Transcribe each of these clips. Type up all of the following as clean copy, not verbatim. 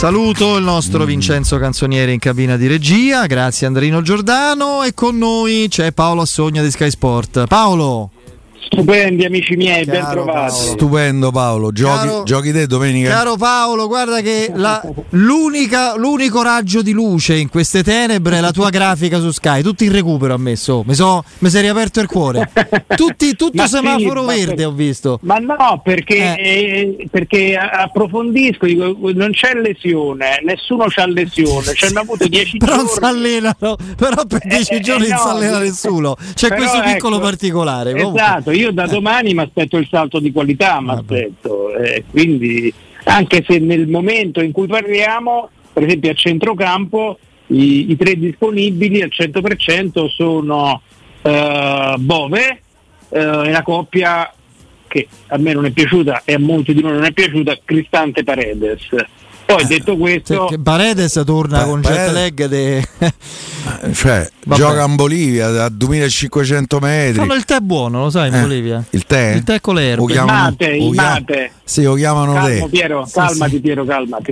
Saluto il nostro Vincenzo Canzonieri in cabina di regia, grazie Andrino Giordano, e con noi c'è Paolo Assogna di Sky Sport. Paolo! Stupendi amici miei, ben trovati. Stupendo Paolo, giochi te domenica. Caro Paolo, guarda che l'unico raggio di luce in queste tenebre è la tua grafica su Sky. Tutto in recupero ha messo, mi sei riaperto il cuore. Tutto semaforo verde ho visto. Ma no, perché approfondisco, dico, non c'è lesione, nessuno c'ha lesione. Ci hanno avuto 10 giorni. Non si allenano, però per 10 giorni non si allena nessuno. C'è questo piccolo particolare. Esatto. Io da domani mi aspetto il salto di qualità, mi aspetto, quindi anche se nel momento in cui parliamo, per esempio a centrocampo, i tre disponibili al 100% sono Bove, è una coppia che a me non è piaciuta e a molti di noi non è piaciuta, Cristante Paredes. Poi detto questo, cioè, Paredes torna con jet lag gioca in Bolivia a 2500 metri. Fanno il tè buono, lo sai, in Bolivia. Il tè con l'erba. Il mate. Sì, lo chiamano tè. Calmati Piero, calmati.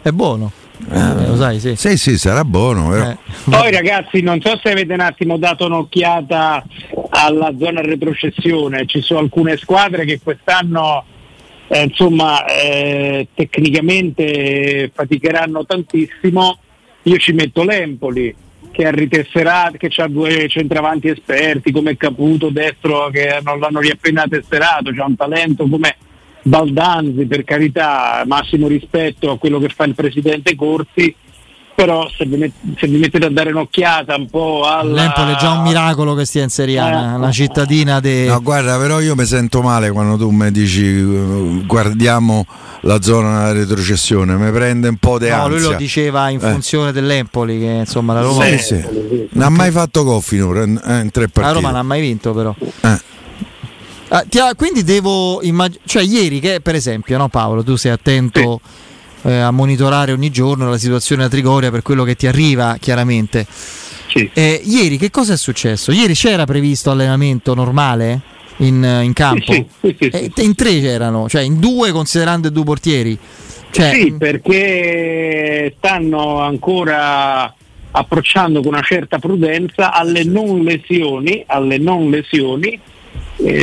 È buono. Lo sai, sì. Sì, sarà buono. Vero? Poi ragazzi, non so se avete un attimo dato un'occhiata alla zona retrocessione. Ci sono alcune squadre che quest'anno tecnicamente faticheranno tantissimo. Io ci metto l'Empoli che ha ritesserato, che ha due centravanti esperti come Caputo, destro, che non l'hanno riappena tesserato, c'ha un talento come Baldanzi, per carità, massimo rispetto a quello che fa il presidente Corsi, però se vi mettete a dare un'occhiata un po' alla... L'Empoli è già un miracolo che stia in Serie A, una cittadina de... No, guarda, però io mi sento male quando tu mi dici guardiamo la zona retrocessione, mi prende un po' di ansia. No, lui lo diceva in funzione dell'Empoli, che insomma la Roma... Sì. Non ha mai fatto gol finora in tre partite. La Roma non ha mai vinto però. Quindi devo immaginare... Cioè ieri, che per esempio, no Paolo, tu sei attento... Sì. A monitorare ogni giorno la situazione a Trigoria per quello che ti arriva chiaramente. Sì. Ieri che cosa è successo? Ieri c'era previsto allenamento normale in campo? Sì. In tre c'erano, cioè in due considerando i due portieri. Cioè, sì, perché stanno ancora approcciando con una certa prudenza alle non lesioni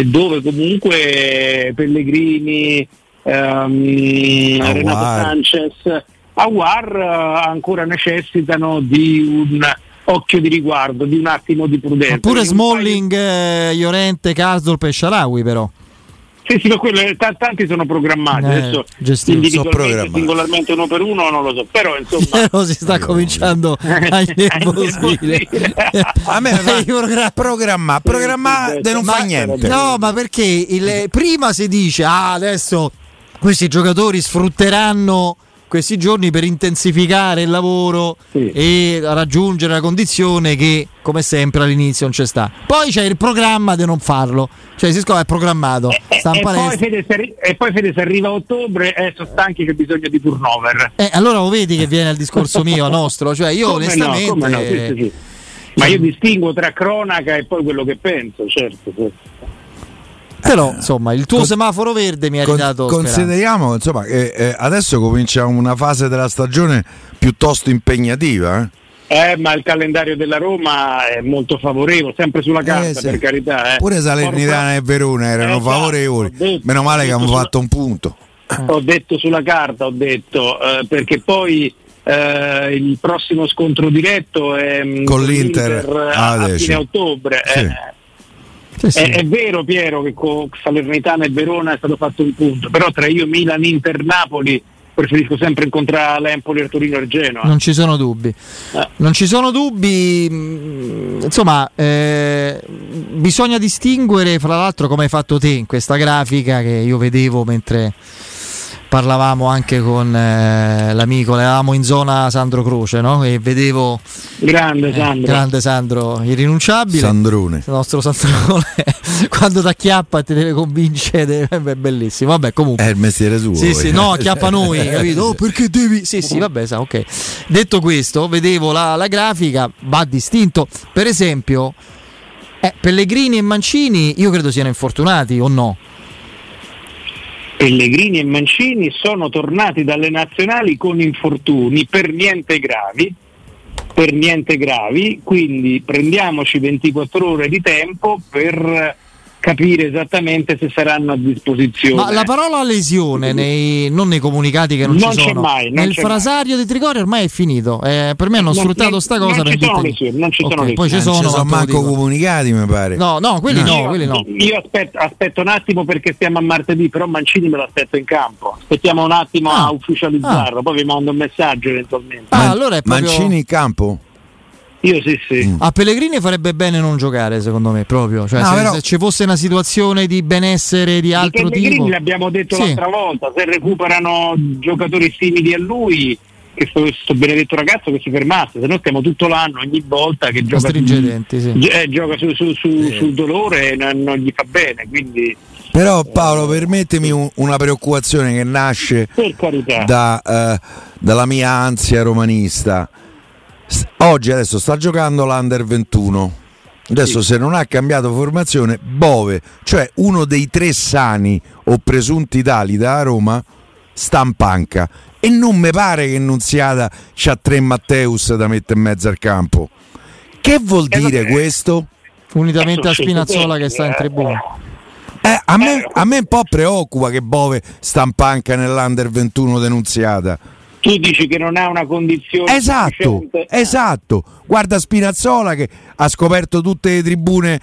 dove comunque Pellegrini, Renato Sanchez, Aguar ancora necessitano di un occhio di riguardo, di un attimo di prudenza. Ma pure Smalling, Llorente, Casdorp e Shaarawy però. Sì, ma quello, tanti sono programmati adesso, individualmente, singolarmente uno per uno non lo so, però insomma si sta cominciando a innervosire. A me programma non fa niente. No, ma perché prima si dice adesso questi giocatori sfrutteranno questi giorni per intensificare il lavoro e raggiungere la condizione che come sempre all'inizio non c'è sta. Poi c'è il programma di non farlo, cioè si scopre è programmato. E poi Fede si arriva a ottobre e sono stanchi che bisogna di turnover. Allora lo vedi che viene il discorso mio, nostro, cioè io come onestamente... No. Sì. Ma io distingo tra cronaca e poi quello che penso, certo. Però insomma il tuo semaforo verde mi ha ridato consideriamo insomma che adesso comincia una fase della stagione piuttosto impegnativa ma il calendario della Roma è molto favorevole, sempre sulla carta per carità pure Salernitana e Verona erano favorevoli, meno male che abbiamo fatto un punto. Ho detto sulla carta, perché poi il prossimo scontro diretto è con l'Inter a fine ottobre. Sì. È vero Piero che con Salernitana e Verona è stato fatto un punto, però tra io, Milan, Inter, Napoli preferisco sempre incontrare l'Empoli, il Torino e il Genoa. Non ci sono dubbi insomma bisogna distinguere, fra l'altro come hai fatto te in questa grafica che io vedevo mentre parlavamo anche con l'amico, eravamo in zona Sandro Croce, no? E vedevo grande Sandro irrinunciabile, Sandrone, il nostro Sandrone quando ti acchiappa te deve convincere, è bellissimo. Vabbè, comunque è il mestiere suo. Sì, no, acchiappa noi, capito? Oh, perché devi? Sì, vabbè, ok. Detto questo, vedevo la grafica, va distinto. Per esempio, Pellegrini e Mancini, io credo siano infortunati o no? Pellegrini e Mancini sono tornati dalle nazionali con infortuni per niente gravi, quindi prendiamoci 24 ore di tempo per capire esattamente se saranno a disposizione. Ma la parola lesione non nei comunicati che non ci sono, nel frasario di Trigoria ormai è finito. Per me hanno sfruttato sta cosa. Non ci sono lesioni. Sono manco comunicati, mi pare. No, quelli no. Io aspetto un attimo perché siamo a martedì, però Mancini me lo aspetto in campo. Aspettiamo un attimo a ufficializzarlo, poi vi mando un messaggio eventualmente. Allora è proprio... Mancini in campo? Io sì. A Pellegrini farebbe bene non giocare, secondo me, proprio. Cioè, se ci fosse una situazione di benessere di altro tipo, l'abbiamo detto l'altra volta, se recuperano giocatori simili a lui, che questo benedetto ragazzo che si fermasse, se no stiamo tutto l'anno ogni volta che gioca sul dolore e non gli fa bene, quindi... Però Paolo, permettimi una preoccupazione che nasce dalla mia ansia romanista. Oggi adesso sta giocando l'Under 21. Adesso se non ha cambiato formazione, Bove, cioè uno dei tre sani o presunti tali da Roma, sta in panca. E non mi pare che Nunziata c'ha tre Matteus da mettere in mezzo al campo. Che vuol dire questo? Unitamente a Spinazzola che sta in tribuna. A me un po' preoccupa che Bove sta in panca nell'Under 21 denunziata. Tu dici che non ha una condizione esatto. Guarda Spinazzola che ha scoperto tutte le tribune,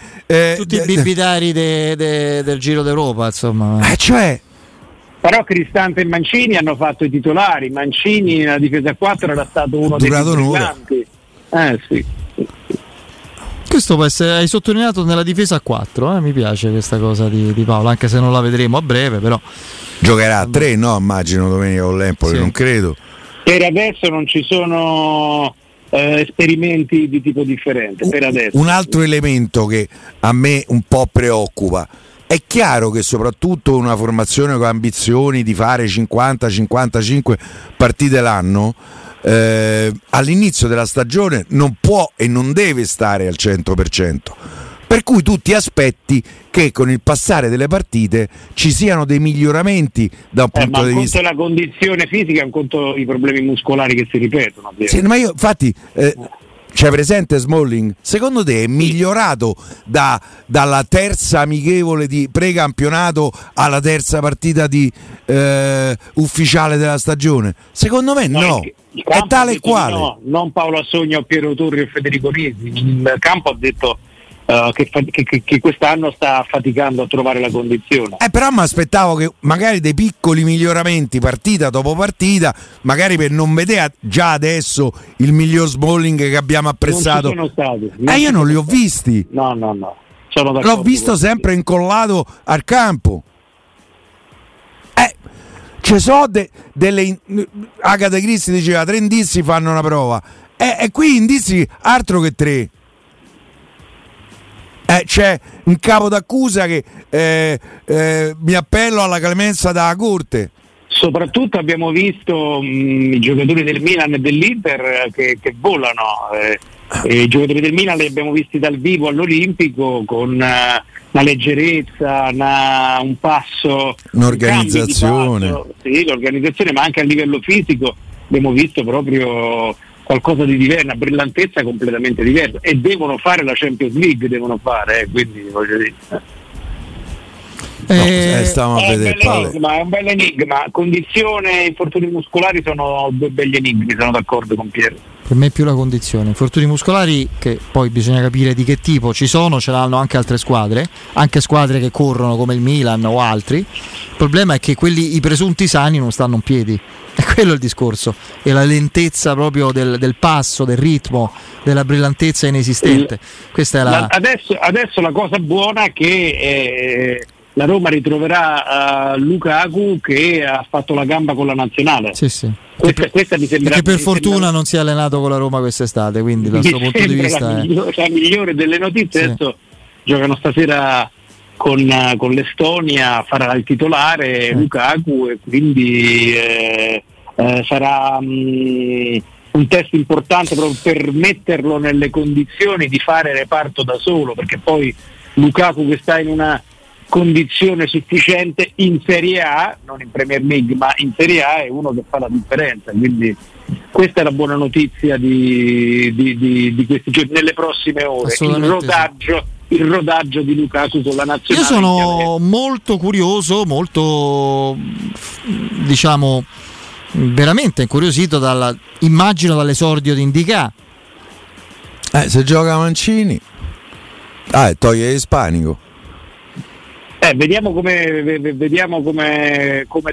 tutti i bibitari del Giro d'Europa, insomma. Però Cristante e Mancini hanno fatto i titolari. Mancini nella difesa a 4 era stato uno dei più Questo può essere, hai sottolineato, nella difesa a 4, mi piace questa cosa di Paolo, anche se non la vedremo a breve, però giocherà a 3, no? Immagino domenica con l'Empoli, non credo. Per adesso non ci sono esperimenti di tipo differente. Per adesso. Un altro elemento che a me un po' preoccupa: è chiaro che soprattutto una formazione con ambizioni di fare 50-55 partite l'anno, all'inizio della stagione non può e non deve stare al 100%. Per cui tu ti aspetti che con il passare delle partite ci siano dei miglioramenti da un punto di vista. Ma un conto la condizione fisica, un conto i problemi muscolari che si ripetono. Ma io infatti, c'è presente Smalling? Secondo te è migliorato dalla terza amichevole di precampionato alla terza partita di ufficiale della stagione? Secondo me no. È tale e quale. No, non Paolo Assogna o Piero Torri o Federico Risi. Il campo ha detto che quest'anno sta faticando a trovare la condizione. Però mi aspettavo che magari dei piccoli miglioramenti partita dopo partita, magari per non vedere già adesso il miglior Smalling che abbiamo apprezzato. Non ci sono stati. Io non li ho visti. No. Sono d'accordo. L'ho visto sempre incollato al campo. Ci sono delle Agatha Christie diceva 3 indizi fanno una prova. E qui indizi altro che 3. C'è un capo d'accusa che mi appello alla clemenza dalla Corte. Soprattutto abbiamo visto i giocatori del Milan e dell'Inter che volano. I giocatori del Milan li abbiamo visti dal vivo all'Olimpico con una leggerezza, un passo, un'organizzazione. L'organizzazione, ma anche a livello fisico abbiamo visto proprio qualcosa di diverso, una brillantezza completamente diversa, e devono fare la Champions League, quindi voglio dire. Stiamo a vedere, è un bel enigma. Condizione e infortuni muscolari sono due begli enigmi, sono d'accordo con Piero. Per me è più la condizione. Infortuni muscolari che poi bisogna capire di che tipo ci sono, ce l'hanno anche altre squadre, anche squadre che corrono come il Milan o altri. Il problema è che quelli, i presunti sani, non stanno in piedi. E quello è il discorso. E la lentezza proprio del passo, del ritmo, della brillantezza inesistente. Questa è adesso la cosa buona è che la Roma ritroverà Lukaku che ha fatto la gamba con la nazionale. Sì. Questa mi sembra che per fortuna non si è allenato con la Roma quest'estate, quindi dal suo punto di vista la migliore delle notizie. Adesso giocano stasera con l'Estonia, farà il titolare Lukaku, e quindi sarà un test importante proprio per metterlo nelle condizioni di fare reparto da solo, perché poi Lukaku che sta in una condizione sufficiente in Serie A, non in Premier League, ma in Serie A è uno che fa la differenza, quindi questa è la buona notizia di questi giorni, nelle prossime ore, il rodaggio di Lukaku con la nazionale. Io sono molto curioso, molto diciamo veramente incuriosito immagino dall'esordio di N'Dicka. Se gioca Mancini toglie Ispanico. Vediamo come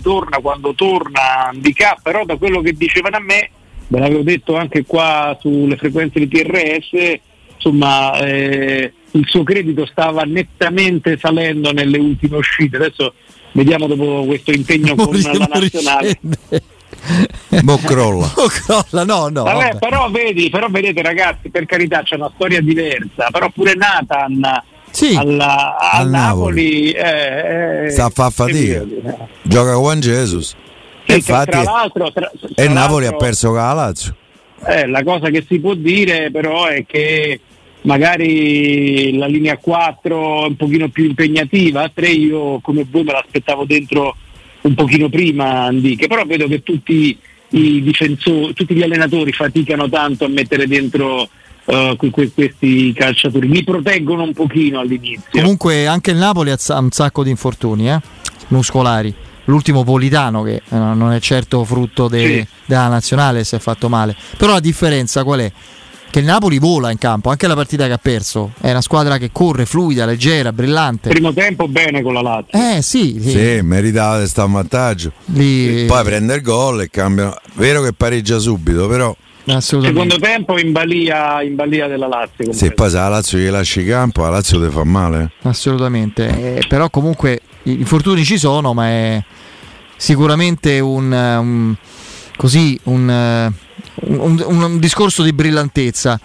torna, quando torna N'Dicka, però da quello che dicevano a me, ve l'avevo detto anche qua sulle frequenze di TRS, insomma il suo credito stava nettamente salendo nelle ultime uscite, adesso vediamo dopo questo impegno con la nazionale. Boh crolla no vabbè. Però vedete ragazzi, per carità, c'è una storia diversa, però pure Nathan al Napoli sta a far fatica, gioca con Juan Jesus e infatti tra il Napoli ha perso con la Lazio. La cosa che si può dire però è che magari la linea 4 è un pochino più impegnativa, a 3 io come voi me l'aspettavo dentro un pochino prima N'Dicka, però vedo che tutti gli allenatori faticano tanto a mettere dentro questi calciatori, li proteggono un pochino all'inizio. Comunque anche il Napoli ha un sacco di infortuni muscolari, l'ultimo Politano che non è certo frutto della nazionale, si è fatto male, però la differenza qual è? Che il Napoli vola in campo, anche la partita che ha perso è una squadra che corre, fluida, leggera, brillante. Primo tempo bene con la Lazio. Sì, meritava di stare in vantaggio. Poi prende il gol e cambia. Vero che pareggia subito, però secondo tempo in balia della Lazio. Se poi la Lazio gli lasci campo, la Lazio ti fa male. Assolutamente. Però comunque gli infortuni ci sono, ma è sicuramente un discorso di brillantezza.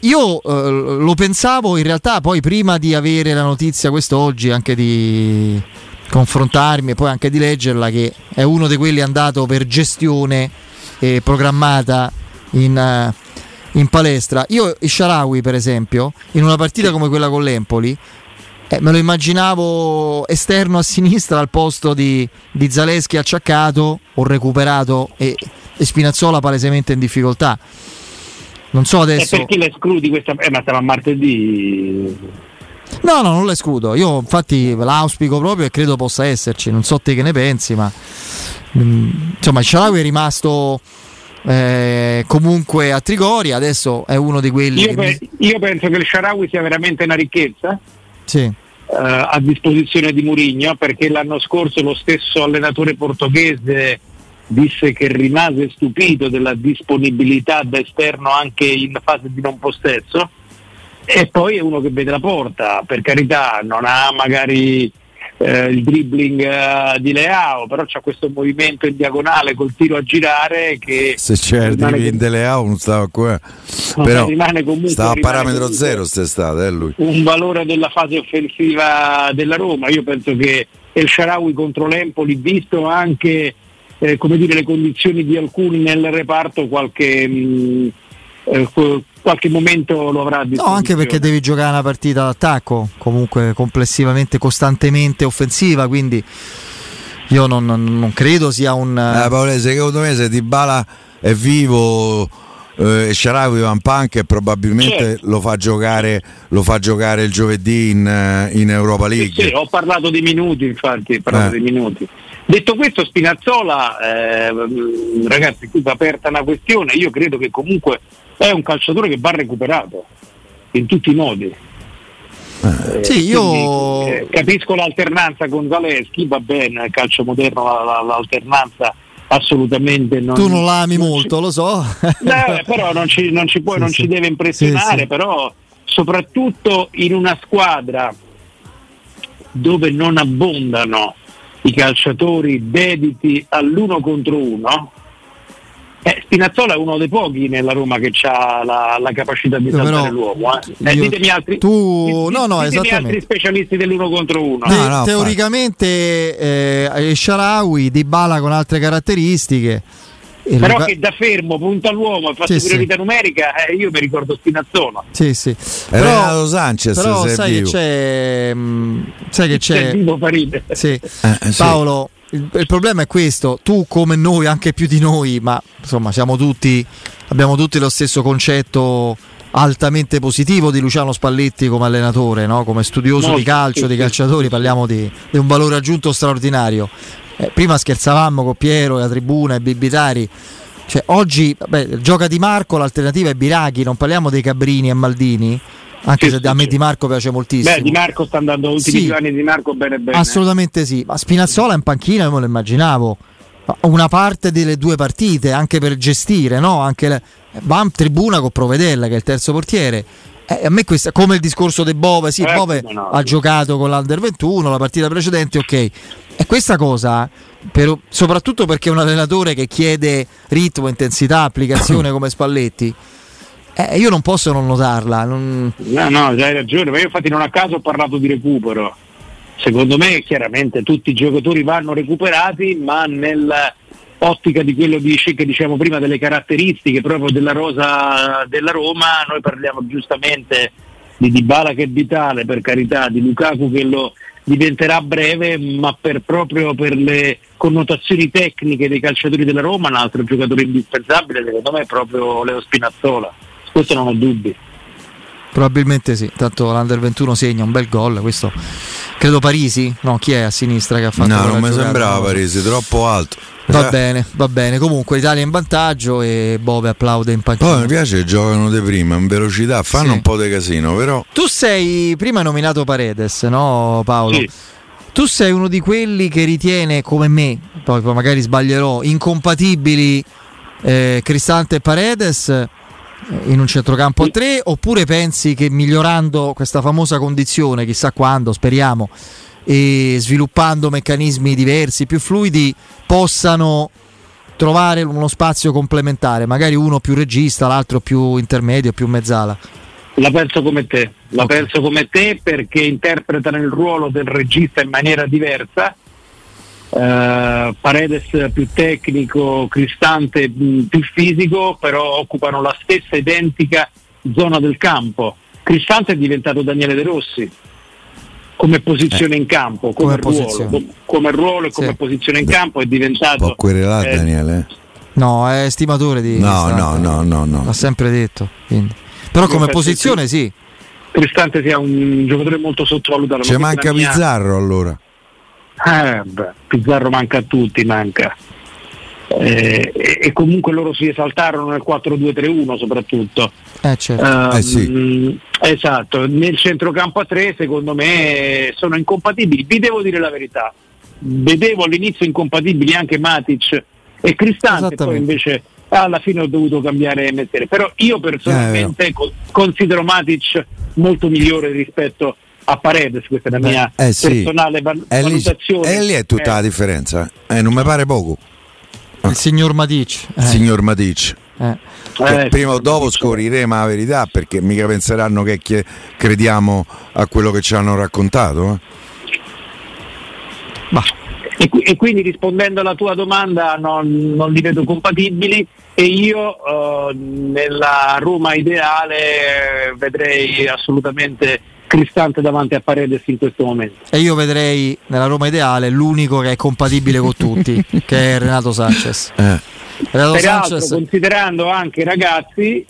Io lo pensavo in realtà, poi prima di avere la notizia quest'oggi, anche di confrontarmi e poi anche di leggerla, che è uno di quelli andato per gestione programmata in palestra. Io e Shaarawy per esempio, in una partita come quella con l'Empoli, me lo immaginavo esterno a sinistra al posto di Zalewski acciaccato o recuperato e Spinazzola palesemente in difficoltà. Non so adesso. E perché la escludi questa? Ma sarà martedì. No, non la escludo. Io infatti l'auspico proprio e credo possa esserci. Non so te che ne pensi, ma insomma il Shaarawy è rimasto comunque a Trigoria. Adesso è uno di quelli. Io penso che il Shaarawy sia veramente una ricchezza. Sì. A disposizione di Mourinho, perché l'anno scorso lo stesso allenatore portoghese disse che rimase stupito della disponibilità da esterno anche in fase di non possesso, e poi è uno che vede la porta, per carità non ha magari il dribbling di Leao, però c'ha questo movimento in diagonale col tiro a girare che se c'è il dribbling di Leao non stava qua, però rimane comunque, stava a parametro zero quest'estate, lui un valore della fase offensiva della Roma. Io penso che il Shaarawy contro l'Empoli, visto anche le condizioni di alcuni nel reparto, qualche momento lo avrà a disposizione. No, anche perché devi giocare una partita d'attacco comunque complessivamente, costantemente offensiva, quindi io non credo sia un Paolo, secondo me se Dybala è vivo e Shaarawy va in panca, e probabilmente lo fa giocare il giovedì in Europa League. Sì, ho parlato di minuti, infatti parlato di minuti. Detto questo, Spinazzola, ragazzi, qui va aperta una questione. Io credo che comunque è un calciatore che va recuperato in tutti i modi. Capisco l'alternanza con Zalewski, va bene, nel calcio moderno l'alternanza assolutamente non. Tu non la ami molto, lo so. Però non ci deve impressionare, però soprattutto in una squadra dove non abbondano i calciatori dediti all'1 contro 1. Spinazzola è uno dei pochi nella Roma che ha la capacità di salvare l'uomo. Ditemi altri. Ditemi altri specialisti dell'1 contro 1. Teoricamente Shaarawy, Dybala con altre caratteristiche, Però che da fermo punta all'uomo e fa superiorità numerica, io mi ricordo Spinazzola. Sì, sì. Però Sanchez, però sai che c'è, sai che c'è vivo Paride. Sì. Paolo, il problema è questo, tu come noi, anche più di noi, ma insomma siamo tutti, abbiamo tutti lo stesso concetto altamente positivo di Luciano Spalletti come allenatore, no? Come studioso di calcio, di calciatori, parliamo di un valore aggiunto straordinario. Prima scherzavamo con Piero, la tribuna e Bibitari, cioè oggi gioca Dimarco, l'alternativa è Biraghi, non parliamo dei Cabrini e Maldini, anche se a me Dimarco piace moltissimo. Beh, Dimarco sta andando ultimi due anni, Dimarco bene bene. Assolutamente sì, ma Spinazzola in panchina io me lo immaginavo una parte delle due partite, anche per gestire, no? Anche la... Bam, tribuna con Provedella che è il terzo portiere. A me questa, come il discorso di Bove, Bove ha giocato con l'Under 21 la partita precedente, ok. E questa cosa, soprattutto perché è un allenatore che chiede ritmo, intensità, applicazione come Spalletti, io non posso non notarla. No, hai ragione, ma io infatti non a caso ho parlato di recupero. Secondo me chiaramente tutti i giocatori vanno recuperati, ma nella ottica di quello che diciamo prima, delle caratteristiche proprio della rosa della Roma, noi parliamo giustamente di Dybala che è vitale, per carità, di Lukaku che lo diventerà breve, ma proprio per le connotazioni tecniche dei calciatori della Roma un altro giocatore indispensabile secondo me è proprio Leo Spinazzola, questo non ho dubbi. Probabilmente sì, tanto l'Under 21 segna un bel gol, questo credo Parisi, no, chi è a sinistra che ha fatto? No, non mi sembrava Parisi, troppo alto. Va bene, comunque Italia in vantaggio e Bove applaude in panchina. Poi mi piace che giocano di prima, in velocità, fanno un po' di casino, però. Tu sei, prima hai nominato Paredes, no Paolo? Sì. Tu sei uno di quelli che ritiene, come me, poi magari sbaglierò, incompatibili Cristante e Paredes in un centrocampo a tre, oppure pensi che migliorando questa famosa condizione, chissà quando, speriamo, e sviluppando meccanismi diversi, più fluidi, possano trovare uno spazio complementare, magari uno più regista, l'altro più intermedio, più mezzala? La penso come te, penso come te, perché interpretano il ruolo del regista in maniera diversa. Paredes più tecnico, Cristante più fisico, però occupano la stessa identica zona del campo. Cristante è diventato Daniele De Rossi come posizione in campo, come ruolo e come posizione in campo è diventato. Può querelare Daniele? No, è estimatore di Cristante. No. L'ha sempre detto. Quindi. Però come posizione sì. Cristante sia un giocatore molto sottovalutato. Ci manca Pizzarro allora. Pizzarro manca a tutti, e comunque loro si esaltarono nel 4-2-3-1 soprattutto. Esatto, nel centrocampo a tre secondo me sono incompatibili. Vi devo dire la verità, vedevo all'inizio incompatibili anche Matic e Cristante, poi invece alla fine ho dovuto cambiare e mettere, però io personalmente considero Matic molto migliore rispetto a Paredes, questa è la mia personale valutazione. E lì è tutta la differenza, non mi pare poco. Il signor Matic. Prima o dopo scopriremo la verità, perché mica penseranno che crediamo a quello che ci hanno raccontato. E quindi, rispondendo alla tua domanda, non li vedo compatibili, e io nella Roma ideale vedrei assolutamente Cristante davanti a Paredes in questo momento. E io vedrei nella Roma ideale l'unico che è compatibile con tutti che è Renato Sanchez. Peraltro, considerando anche, ragazzi,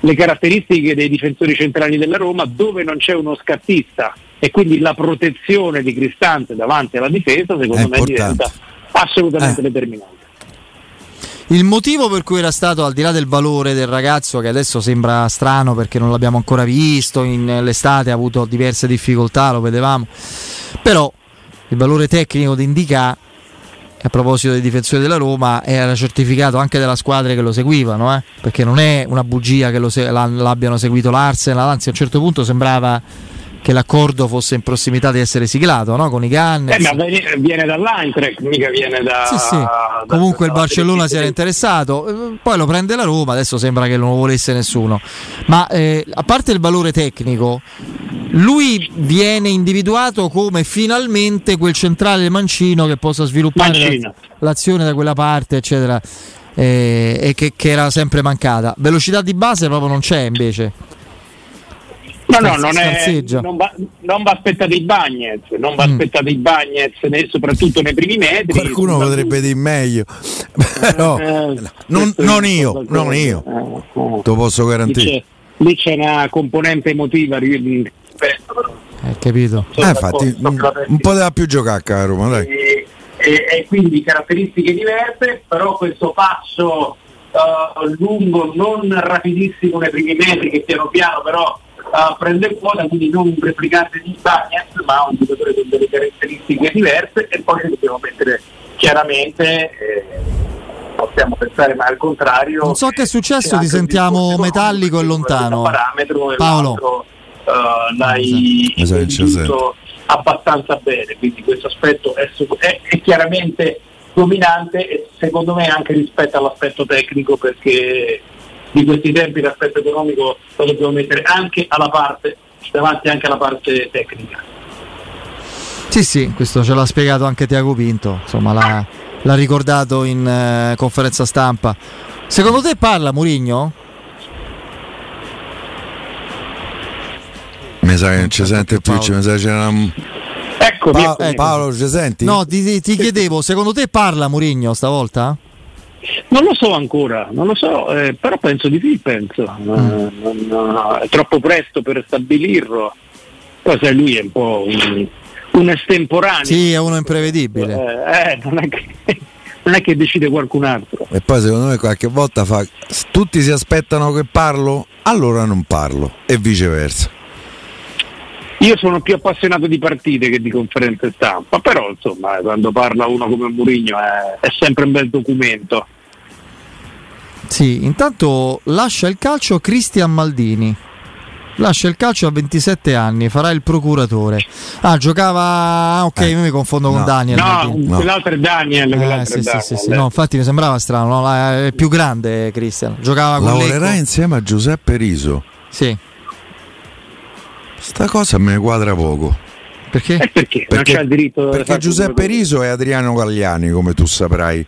le caratteristiche dei difensori centrali della Roma, dove non c'è uno scattista, e quindi la protezione di Cristante davanti alla difesa secondo me diventa assolutamente determinante. Il motivo per cui era stato, al di là del valore del ragazzo, che adesso sembra strano perché non l'abbiamo ancora visto, in l'estate ha avuto diverse difficoltà, lo vedevamo, però il valore tecnico di N'Dicka, a proposito dei difensori della Roma, era certificato anche dalla squadra che lo seguivano, perché non è una bugia che l'abbiano seguito l'Arsenal, anzi a un certo punto sembrava che l'accordo fosse in prossimità di essere siglato, no? Con i Gunners. Ma viene dall'Eintracht, mica viene da. Comunque il Barcellona si era interessato, poi lo prende la Roma, adesso sembra che non lo volesse nessuno. Ma a parte il valore tecnico, lui viene individuato come finalmente quel centrale mancino che possa sviluppare l'azione da quella parte, eccetera, e che era sempre mancata. Velocità di base proprio non c'è, invece. Non va aspettato il Bagnet, soprattutto nei primi metri. Qualcuno potrebbe dire meglio, però non io. Te lo posso garantire. Lì c'è una componente emotiva. Hai capito? Infatti, un po' della più giocacca a Roma, dai. E quindi caratteristiche diverse, però questo passo lungo, non rapidissimo nei primi metri, che piano piano però prende quota, quindi non un replicante di Bagnet, ma un giocatore con delle caratteristiche diverse. E poi dobbiamo mettere chiaramente, possiamo pensare ma al contrario. Non so che è successo, ti sentiamo metallico e lontano. Paolo, l'hai detto abbastanza bene, quindi questo aspetto è chiaramente dominante, e secondo me anche rispetto all'aspetto tecnico, perché di questi tempi l'aspetto economico lo dobbiamo mettere anche alla parte, davanti anche alla parte tecnica. Sì, sì, questo ce l'ha spiegato anche Tiago Pinto, insomma l'ha ricordato in conferenza stampa. Secondo te parla Mourinho? Mi sa che non ci sente più, mi sa che c'era una... Ecco. Paolo, ci senti? No, ti chiedevo, secondo te parla Mourinho stavolta? Non lo so ancora, però penso di sì, No, è troppo presto per stabilirlo. Poi sai, lui è un po' un estemporaneo. Sì, è uno imprevedibile. Non è che decide qualcun altro. E poi secondo me qualche volta fa, tutti si aspettano che parlo, allora non parlo, e viceversa. Io sono più appassionato di partite che di conferenze stampa, però insomma quando parla uno come Mourinho è sempre un bel documento. Sì, intanto lascia il calcio Cristian Maldini, lascia il calcio a 27 anni, farà il procuratore. Giocava... ok, io mi confondo con Daniel. No. Quell'altro è Daniel. Sì. No, infatti mi sembrava strano, è il più grande Cristian. Giocava con Lecco. Lavorerà insieme a Giuseppe Riso. Sì. Sta cosa me ne quadra poco. Perché? Perché c'ha il diritto. Perché Giuseppe Riso è Adriano Galliani, come tu saprai.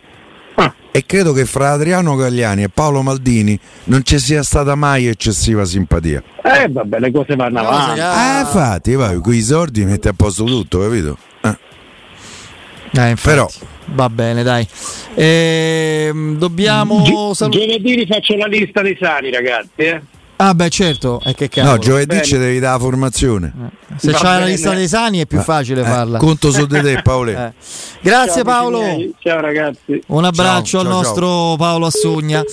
E credo che fra Adriano Galliani e Paolo Maldini non ci sia stata mai eccessiva simpatia. Vabbè, le cose vanno avanti. Infatti, vai, con i sordi metti a posto tutto, capito? Però va bene, dai. Dobbiamo salutare. Giovedì faccio la lista dei sani, ragazzi, beh, certo, che cavolo. No, giovedì ci devi dare la formazione. Se va, c'hai la lista dei sani è più facile farla. Conto su di te, Paolo. Grazie, ciao, Paolo. Ciao ragazzi. Un abbraccio al nostro Paolo Assogna.